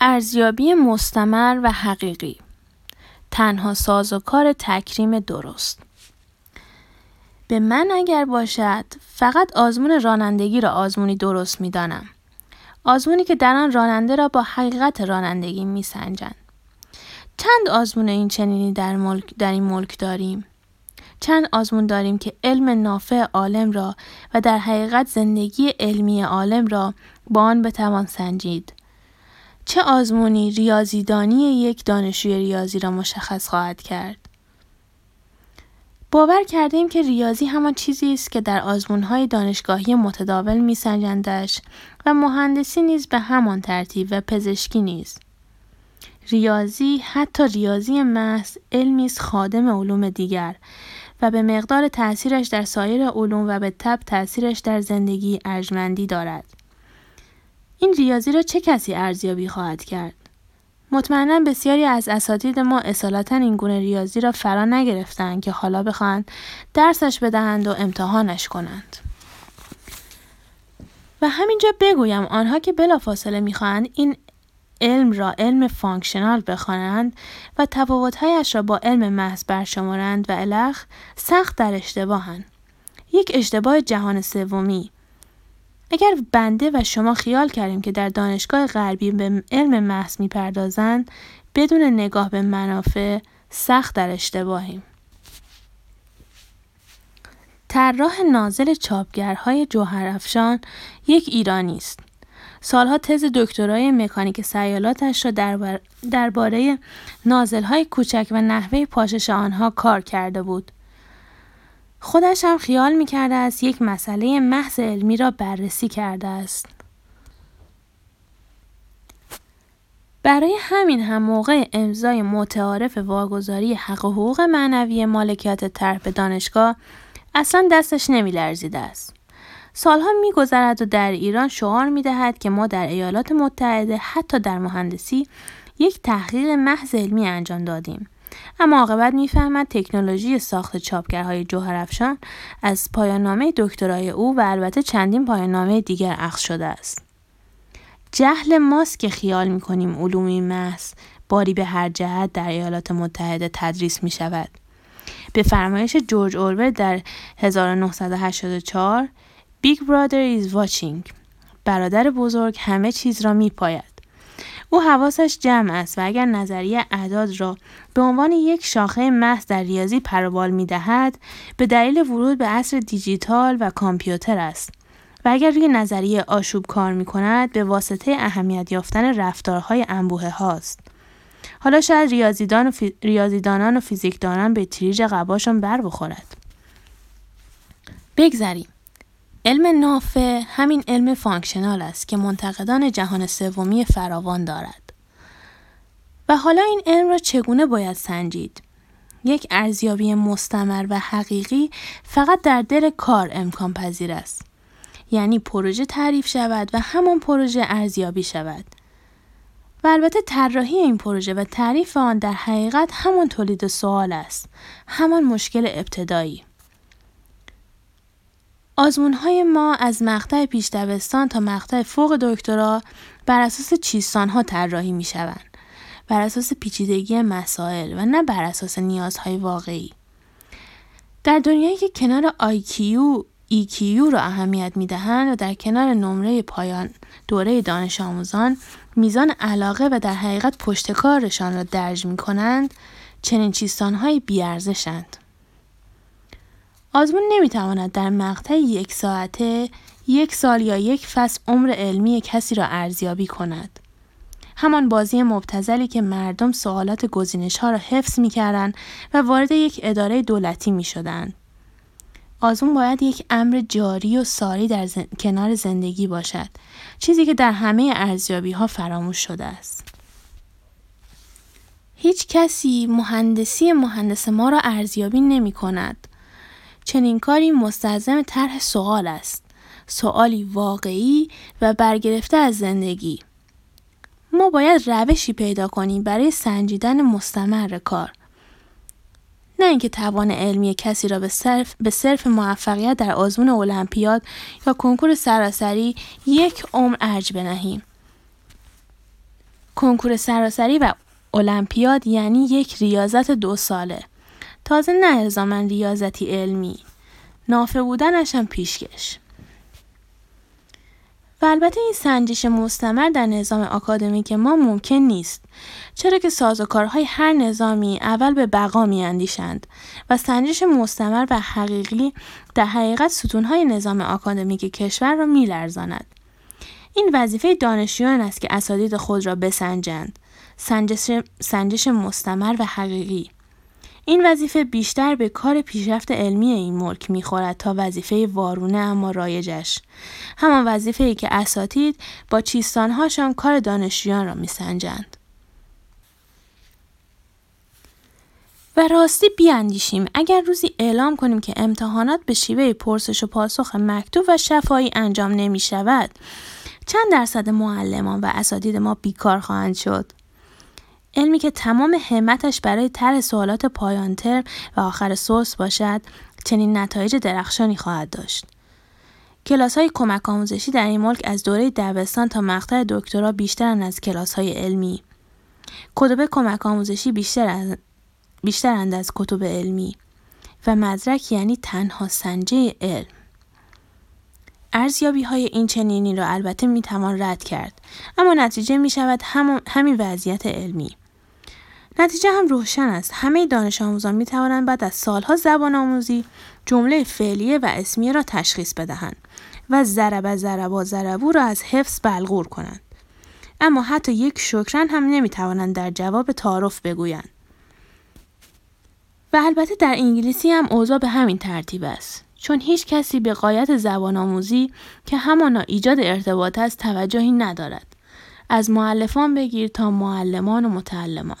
ارزیابی مستمر و حقیقی تنها سازوکار تکریم درست. به من اگر باشد فقط آزمون رانندگی را آزمونی درست می دانم. آزمونی که در آن راننده را با حقیقت رانندگی می سنجند. چند آزمون این چنینی در این ملک داریم. چند آزمون داریم که علم نافع عالم را و در حقیقت زندگی علمی عالم را با آن بتوان سنجید. چه آزمونی ریاضیدانی یک دانشجوی ریاضی را مشخص خواهد کرد؟ باور کردیم که ریاضی همان چیزی است که در آزمون‌های دانشگاهی متداول می‌سنجندش و مهندسی نیز به همان ترتیب و پزشکی نیز. ریاضی حتی ریاضی محض علمی است خادم علوم دیگر و به مقدار تأثیرش در سایر علوم و به تبع تأثیرش در زندگی ارجمندی دارد. این ریاضی را چه کسی ارزیابی خواهد کرد؟ مطمئناً بسیاری از اساتید ما اصالتاً این گونه ریاضی را فرا نگرفتند که حالا بخواهند درسش بدهند و امتحانش کنند. و همینجا بگویم آنها که بلافاصله میخواهند این علم را علم فانکشنال بخوانند و تفاوت‌هایش را با علم محض برشمارند و الخ سخت در اشتباهند. یک اشتباه جهان سومی. اگر بنده و شما خیال کردیم که در دانشگاه غربی به علم محض میپردازند بدون نگاه به منافع سخت در اشتباهیم. طراح نازل چاپگرهای جوهرافشان یک ایرانی است. سالها تز دکترای مکانیک سیالاتش را درباره نازل‌های کوچک و نحوه پاشش آنها کار کرده بود. خودش هم خیال می‌کرده است یک مسئله محض علمی را بررسی کرده است. برای همین هم موقع امضای متعارف واگذاری حق و حقوق معنوی مالکیت طرح به دانشگاه اصلا دستش نمی‌لرزیده است. سالها می‌گذرد و در ایران شعار می‌دهد که ما در ایالات متحده حتی در مهندسی یک تحقیق محض علمی انجام دادیم. اما عاقبت میفهمد تکنولوژی ساخت چاپگرهای جوهرافشان از پایان‌نامه دکترای او و البته چندین پایان‌نامه دیگر اخذ شده است. جهل ماست که خیال می‌کنیم علومی محض باری به هر جهت در ایالات متحده تدریس می‌شود. به فرمایش جورج اورول در 1984 بیگ برادر is watching. برادر بزرگ همه چیز را می‌پاید. او حواسش جمع است و اگر نظریه اعداد را به عنوان یک شاخه محض در ریاضی پروبال می‌دهد به دلیل ورود به عصر دیجیتال و کامپیوتر است و اگر روی نظریه آشوب کار می‌کند به واسطه اهمیت یافتن رفتارهای انبوه هاست. حالا شاید ریاضیدانان و فیزیکدانان به تریج قباشون بر بخورد. بگذریم. علم نافع همین علم فانکشنال است که منتقدان جهان سومی فراوان دارد. و حالا این علم را چگونه باید سنجید؟ یک ارزیابی مستمر و حقیقی فقط در دل کار امکان پذیر است. یعنی پروژه تعریف شود و همان پروژه ارزیابی شود. و البته طراحی این پروژه و تعریف آن در حقیقت همان تولید سوال است. همان مشکل ابتدایی. آزمون‌های ما از مقطع پیش دبستان تا مقطع فوق دکترا بر اساس چیستان‌ها طراحی می‌شوند، بر اساس پیچیدگی مسائل و نه بر اساس نیازهای واقعی. در دنیایی که کنار IQ، EQ را اهمیت می‌دهند و در کنار نمره پایان دوره دانش آموزان میزان علاقه و در حقیقت پشتکارشان را درج می‌کنند، چنین چیستان‌های بی‌ارزش‌اند. آزمون نمیتواند در مقطع یک ساعته، یک سال یا یک فصل عمر علمی کسی را ارزیابی کند. همان بازی مبتذلی که مردم سوالات گزینش‌ها را حفظ می‌کردند و وارد یک اداره دولتی می‌شدند. آزمون باید یک امر جاری و ساری در کنار زندگی باشد، چیزی که در همه ارزیابی‌ها فراموش شده است. هیچ کسی مهندس ما را ارزیابی نمی‌کند. چنین کاری مستلزم طرح سوال است، سوالی واقعی و برگرفته از زندگی. ما باید روشی پیدا کنیم برای سنجیدن مستمر کار، نه اینکه توان علمی کسی را به صرف موفقیت در آزمون المپیاد یا کنکور سراسری یک عمر ارج بنهیم. کنکور سراسری و المپیاد یعنی یک ریاضت 2 ساله. تازه نه الزاماً ریاضتی علمی. نافع بودنش هم پیشکش. و البته این سنجش مستمر در نظام آکادمیک ما ممکن نیست، چرا که سازوکارهای هر نظامی اول به بقا میاندیشند و سنجش مستمر و حقیقی در حقیقت ستونهای نظام آکادمیک کشور را میلرزاند. این وظیفه دانشجویان است که اساتید خود را بسنجند. سنجش مستمر و حقیقی. این وظیفه بیشتر به کار پیشرفت علمی این ملک میخورد تا وظیفه وارونه اما رایجش. همان وظیفه‌ای که اساتید با چیستانهاشان کار دانشجویان را میسنجند. و راستی بیاندیشیم اگر روزی اعلام کنیم که امتحانات به شیوه پرسش و پاسخ مکتوب و شفاهی انجام نمیشود، چند درصد معلمان و اساتید ما بیکار خواهند شد؟ علمی که تمام همتش برای طرح سوالات پایان ترم و آخر سورس باشد، چنین نتایج درخشانی خواهد داشت. کلاس‌های کمک آموزشی در این ملک از دوره دبستان تا مقطع دکترا بیشترن از کلاس‌های علمی. کتب کمک آموزشی بیشترند از کتب علمی و مدرک یعنی تنها سنجه علم. ارزیابی‌های این چنینی را البته می‌توان رد کرد، اما نتیجه می‌شود همین وضعیت علمی. نتیجه هم روشن است. همه دانش آموزان می‌توانند بعد از سالها زبان آموزی جمله فعلیه و اسمیه را تشخیص بدهند و ضرب ضرب ضربو را از حفظ بلغور کنند. اما حتی یک شکرن هم نمی‌توانند در جواب تعارف بگویند. و البته در انگلیسی هم اوضاع به همین ترتیب است. چون هیچ کسی به غایت زبان آموزی که همانا ایجاد ارتباط است توجهی ندارد. از مؤلفان بگیر تا معلمان و متعلمان.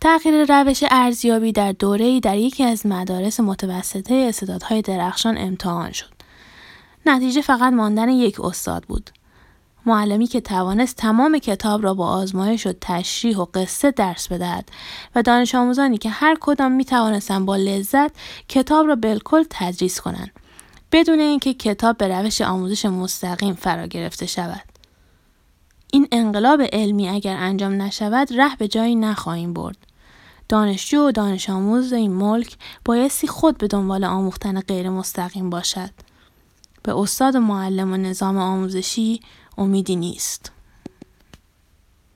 تغییر روش ارزیابی در دوره‌ای در یکی از مدارس متوسطه استعدادهای درخشان امتحان شد. نتیجه فقط ماندن یک استاد بود. معلمی که توانست تمام کتاب را با آزمایش و تشریح و قصه درس بدهد و دانش آموزانی که هر کدام می توانستند با لذت کتاب را بالکل تدریس کنند بدون اینکه کتاب به روش آموزش مستقیم فرا گرفته شود. این انقلاب علمی اگر انجام نشود ره به جایی نخواهیم برد. دانشجو و دانش آموز این ملک بایستی خود به دنبال آموختن غیر مستقیم باشد. به استاد و معلم و نظام آموزشی امیدی نیست.